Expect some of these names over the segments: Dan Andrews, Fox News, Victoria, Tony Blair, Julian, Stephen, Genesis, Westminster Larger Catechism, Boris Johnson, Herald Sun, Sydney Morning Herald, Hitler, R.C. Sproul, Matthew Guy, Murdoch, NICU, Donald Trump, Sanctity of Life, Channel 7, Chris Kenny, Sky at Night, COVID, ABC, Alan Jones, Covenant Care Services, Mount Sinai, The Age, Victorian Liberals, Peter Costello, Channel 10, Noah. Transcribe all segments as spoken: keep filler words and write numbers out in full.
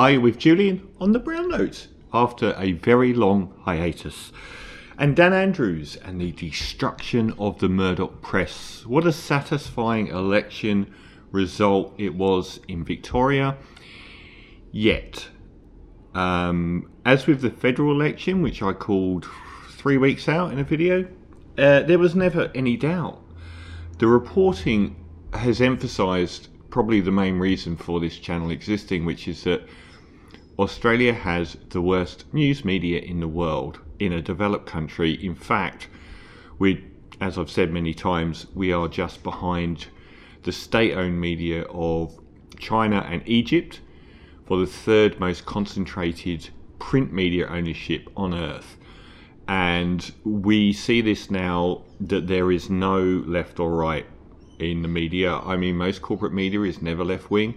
Hi, with Julian on The Brown Notes after a very long hiatus. And Dan Andrews and the destruction of the Murdoch press. What a satisfying election result it was in Victoria. Yet, um, as with the federal election, which I called three weeks out in a video, uh, there was never any doubt. The reporting has emphasised probably the main reason for this channel existing, which is that Australia has the worst news media in the world, in a developed country. In fact, we, as I've said many times, we are just behind the state-owned media of China and Egypt for the third most concentrated print media ownership on earth. And we see this now, that there is no left or right in the media. I mean, most corporate media is never left wing,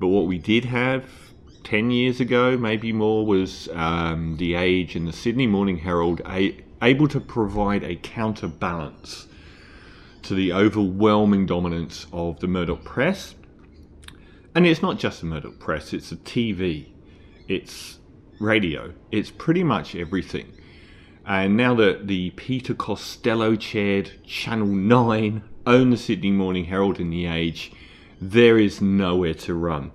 but what we did have ten years ago, maybe more, was um, The Age and the Sydney Morning Herald a able to provide a counterbalance to the overwhelming dominance of the Murdoch press. And it's not just the Murdoch press, it's the T V, it's radio, it's pretty much everything. And now that the Peter Costello chaired Channel nine own the Sydney Morning Herald and The Age, there is nowhere to run.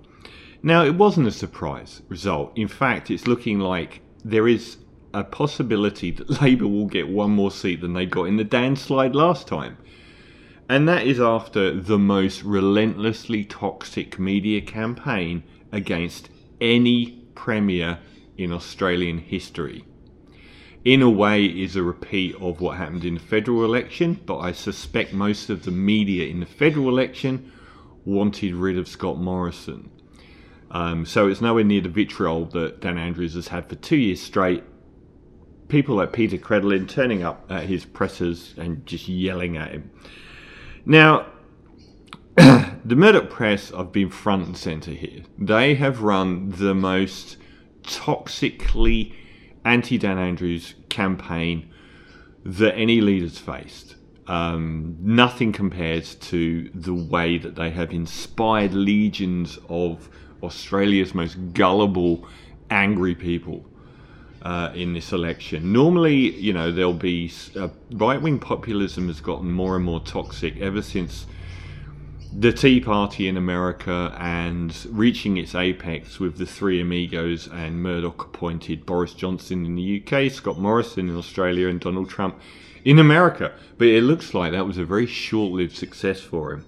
Now, it wasn't a surprise result. In fact, it's looking like there is a possibility that Labour will get one more seat than they got in the Dan slide last time. And that is after the most relentlessly toxic media campaign against any Premier in Australian history. In a way, it is a repeat of what happened in the federal election, but I suspect most of the media in the federal election wanted rid of Scott Morrison. Um, so it's nowhere near the vitriol that Dan Andrews has had for two years straight. People like Peter Credlin turning up at his pressers and just yelling at him. Now, the Murdoch press have been front and centre here. They have run the most toxically anti-Dan Andrews campaign that any leader's faced. Um, nothing compares to the way that they have inspired legions of Australia's most gullible, angry people uh, in this election. Normally, you know, there'll be uh, right-wing populism has gotten more and more toxic ever since the Tea Party in America and reaching its apex with the Three Amigos and Murdoch appointed Boris Johnson in the U K, Scott Morrison in Australia, and Donald Trump in America. But it looks like that was a very short-lived success for him.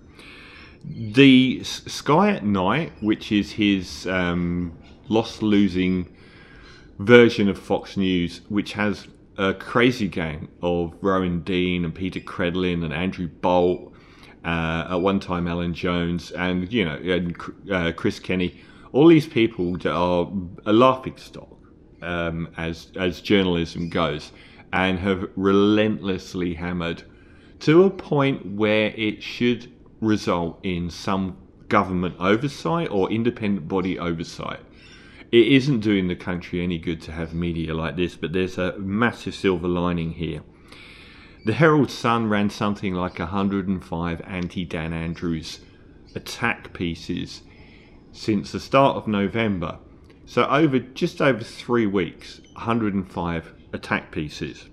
The Sky at Night, which is his um, loss-losing version of Fox News, which has a crazy gang of Rowan Dean and Peter Credlin and Andrew Bolt, uh, at one time Alan Jones, and, you know, and, uh, Chris Kenny, all these people that are a laughingstock um, as, as journalism goes, and have relentlessly hammered to a point where it should result in some government oversight or independent body oversight. It isn't doing the country any good to have media like this, but there's a massive silver lining here. The Herald Sun ran something like one hundred and five anti-Dan Andrews attack pieces since the start of November. So over just over three weeks, one hundred and five attack pieces.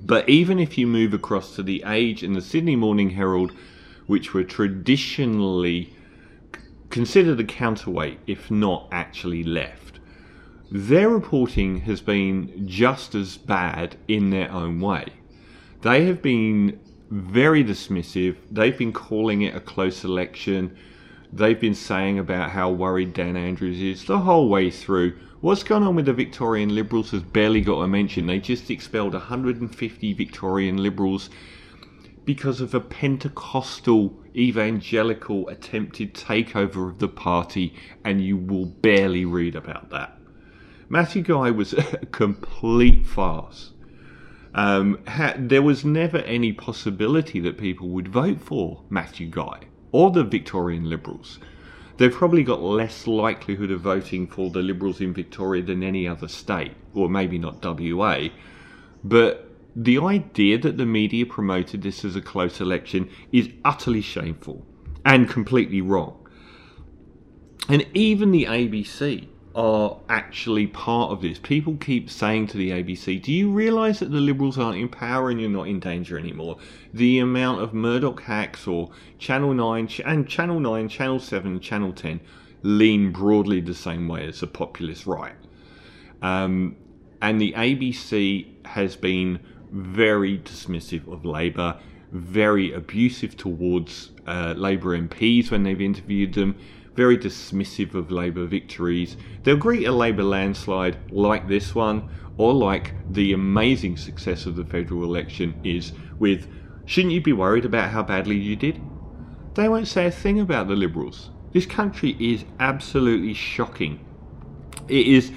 But even if you move across to The Age and the Sydney Morning Herald, which were traditionally considered a counterweight, if not actually left, their reporting has been just as bad in their own way. They have been very dismissive. They've been calling it a close election. They've been saying about how worried Dan Andrews is the whole way through. What's going on with the Victorian Liberals has barely got a mention. They just expelled one hundred and fifty Victorian Liberals because of a Pentecostal evangelical attempted takeover of the party, and you will barely read about that. Matthew Guy was a complete farce. Um, there was never any possibility that people would vote for Matthew Guy or the Victorian Liberals. They've probably got less likelihood of voting for the Liberals in Victoria than any other state, or maybe not W A, but the idea that the media promoted this as a close election is utterly shameful and completely wrong. And even the A B C are actually part of this. People keep saying to the A B C, do you realise that the Liberals aren't in power and you're not in danger anymore? The amount of Murdoch hacks, or Channel nine, and Channel nine, Channel seven, Channel ten, lean broadly the same way as the populist right. Um, and the A B C has been very dismissive of Labour, very abusive towards uh, Labour M Ps when they've interviewed them, very dismissive of Labour victories. They'll greet a Labour landslide like this one, or like the amazing success of the federal election is, with, shouldn't you be worried about how badly you did? They won't say a thing about the Liberals. This country is absolutely shocking. It is...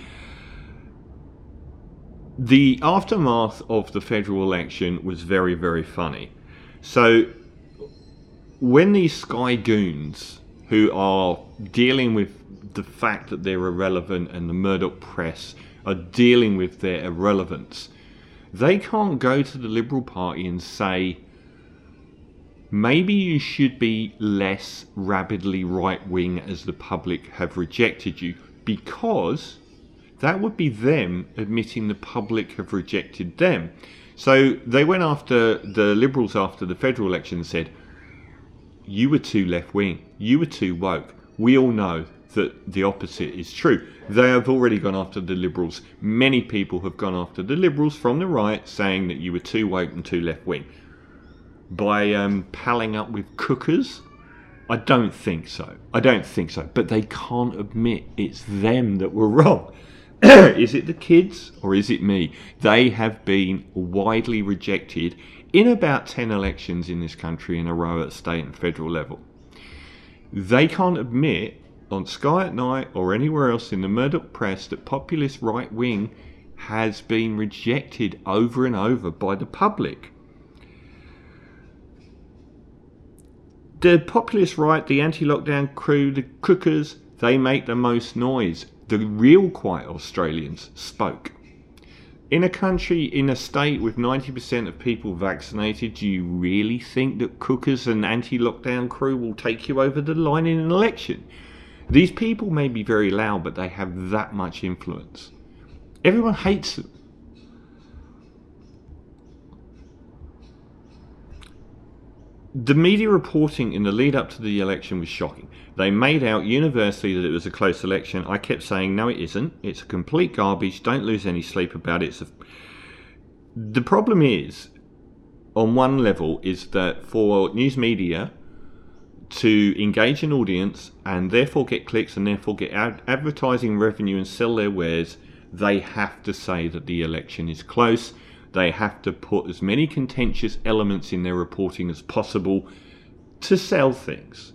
The aftermath of the federal election was very, very funny. So, when these Sky goons, who are dealing with the fact that they're irrelevant, and the Murdoch press are dealing with their irrelevance, they can't go to the Liberal Party and say, maybe you should be less rabidly right-wing as the public have rejected you, because that would be them admitting the public have rejected them. So they went after the Liberals after the federal election and said, you were too left-wing, you were too woke. We all know that the opposite is true. They have already gone after the Liberals. Many people have gone after the Liberals from the right, saying that you were too woke and too left-wing. By um, palling up with cookers? I don't think so. I don't think so. But they can't admit it's them that were wrong. Is it the kids or is it me? They have been widely rejected in about ten elections in this country in a row at state and federal level. They can't admit on Sky at Night or anywhere else in the Murdoch press that populist right wing has been rejected over and over by the public. The populist right, the anti-lockdown crew, the cookers, they make the most noise. The real quiet Australians spoke. In a country, in a state with ninety percent of people vaccinated, do you really think that cookers and anti-lockdown crew will take you over the line in an election? These people may be very loud, but they have that much influence. Everyone hates them. The media reporting in the lead up to the election was shocking. They made out universally that it was a close election. I kept saying, no, it isn't. It's a complete garbage. Don't lose any sleep about it. It's a... The problem is, on one level, is that for news media to engage an audience and therefore get clicks and therefore get ad- advertising revenue and sell their wares, they have to say that the election is close. They have to put as many contentious elements in their reporting as possible to sell things.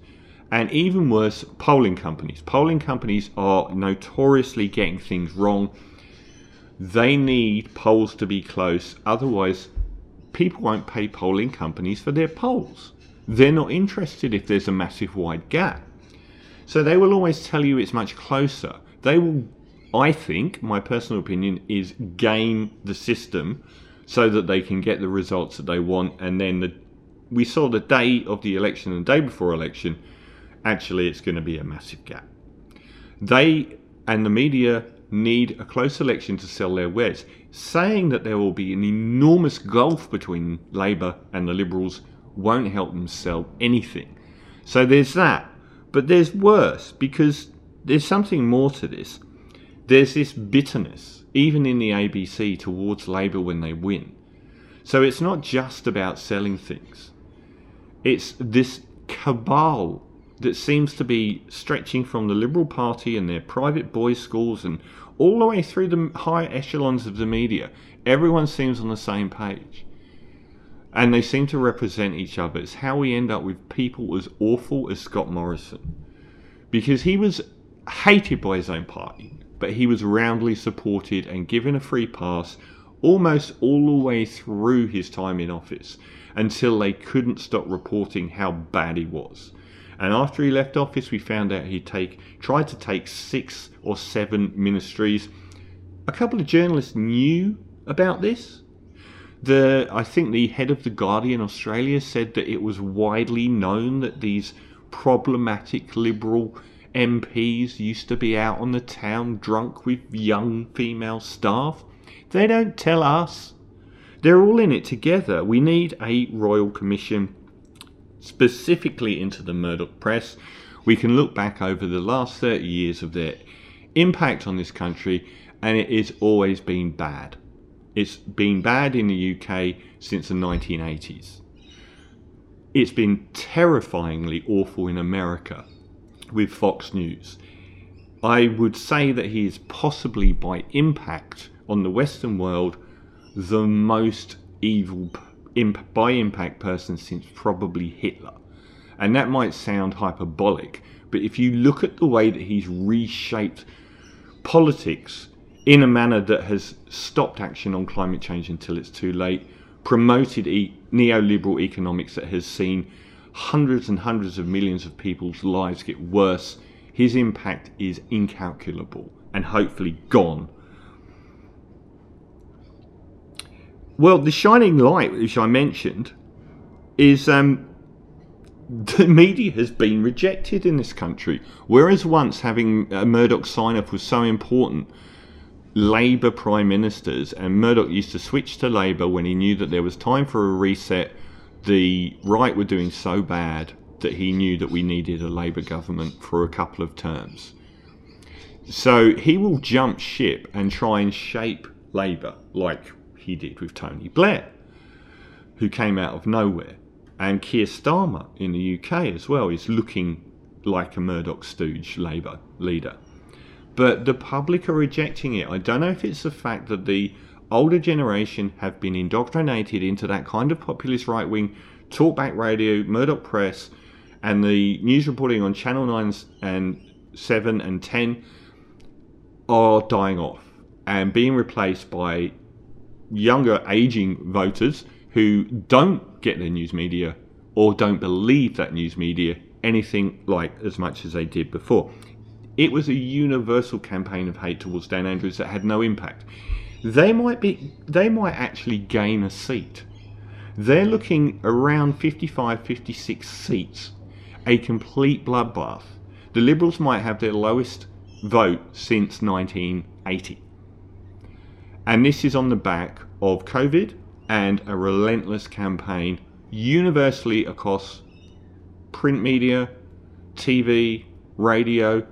And even worse, polling companies. Polling companies are notoriously getting things wrong. They need polls to be close, otherwise people won't pay polling companies for their polls. They're not interested if there's a massive wide gap. So they will always tell you it's much closer. They will, I think, my personal opinion, is game the system so that they can get the results that they want. And then the, we saw the day of the election and the day before election, actually it's going to be a massive gap. They and the media need a close election to sell their wares. Saying that there will be an enormous gulf between Labour and the Liberals won't help them sell anything. So there's that. But there's worse, because there's something more to this. There's this bitterness, even in the A B C, towards Labour when they win. So it's not just about selling things. It's this cabal that seems to be stretching from the Liberal Party and their private boys' schools and all the way through the higher echelons of the media. Everyone seems on the same page. And they seem to represent each other. It's how we end up with people as awful as Scott Morrison. Because he was hated by his own party, but he was roundly supported and given a free pass almost all the way through his time in office, until they couldn't stop reporting how bad he was. And after he left office, we found out he take tried to take six or seven ministries. A couple of journalists knew about this. The I think the head of the Guardian Australia said that it was widely known that these problematic Liberal M Ps used to be out on the town drunk with young female staff. They don't tell us. They're all in it together. We need a royal commission specifically into the Murdoch press. We can look back over the last thirty years of their impact on this country, and it has always been bad. It's been bad in the U K since the nineteen eighties. It's been terrifyingly awful in America with Fox News. I would say that he is possibly, by impact on the Western world, the most evil imp- by impact person since probably Hitler. And that might sound hyperbolic, but if you look at the way that he's reshaped politics in a manner that has stopped action on climate change until it's too late, promoted e- neoliberal economics that has seen hundreds and hundreds of millions of people's lives get worse, his impact is incalculable and hopefully gone. Well, the shining light, which I mentioned, is um, the media has been rejected in this country. Whereas once having a Murdoch sign-off was so important, Labour prime ministers, and Murdoch used to switch to Labour when he knew that there was time for a reset, the right were doing so bad that he knew that we needed a Labour government for a couple of terms. So he will jump ship and try and shape Labour like he did with Tony Blair, who came out of nowhere. And Keir Starmer in the U K as well is looking like a Murdoch stooge Labour leader. But the public are rejecting it. I don't know if it's the fact that the older generation have been indoctrinated into that kind of populist right-wing talkback radio, Murdoch press, and the news reporting on Channel nine and seven and ten are dying off and being replaced by younger, aging voters who don't get their news media or don't believe that news media anything like as much as they did before. It was a universal campaign of hate towards Dan Andrews that had no impact. They might be, they might actually gain a seat. They're looking around fifty-five, fifty-six seats, a complete bloodbath. The Liberals might have their lowest vote since nineteen eighty. And this is on the back of COVID and a relentless campaign universally across print media, T V, radio,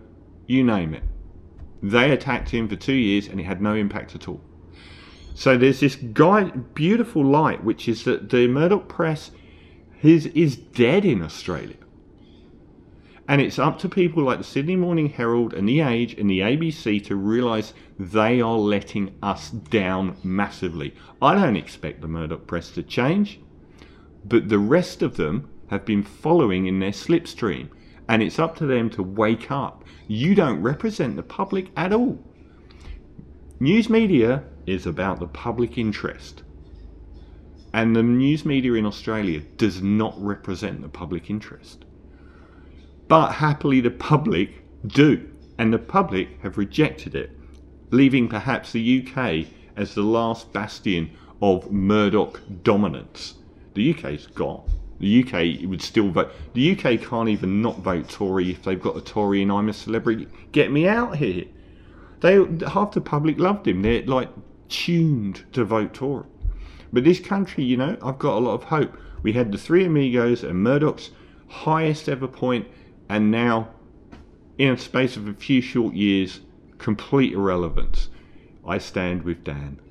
you name it. They attacked him for two years and it had no impact at all. So there's this guy, beautiful light, which is that the Murdoch press is, is dead in Australia. And it's up to people like the Sydney Morning Herald and The Age and the A B C to realise they are letting us down massively. I don't expect the Murdoch press to change, but the rest of them have been following in their slipstream. And it's up to them to wake up. You don't represent the public at all. News media is about the public interest. And the news media in Australia does not represent the public interest. But happily the public do. And the public have rejected it, leaving perhaps the U K as the last bastion of Murdoch dominance. The U K's gone. The U K would still vote. The U K can't even not vote Tory if they've got a Tory and I'm a celebrity. Get me out here. They, half the public loved him. They're like tuned to vote Tory. But this country, you know, I've got a lot of hope. We had the Three Amigos and Murdoch's highest ever point, and now, in a space of a few short years, complete irrelevance. I stand with Dan.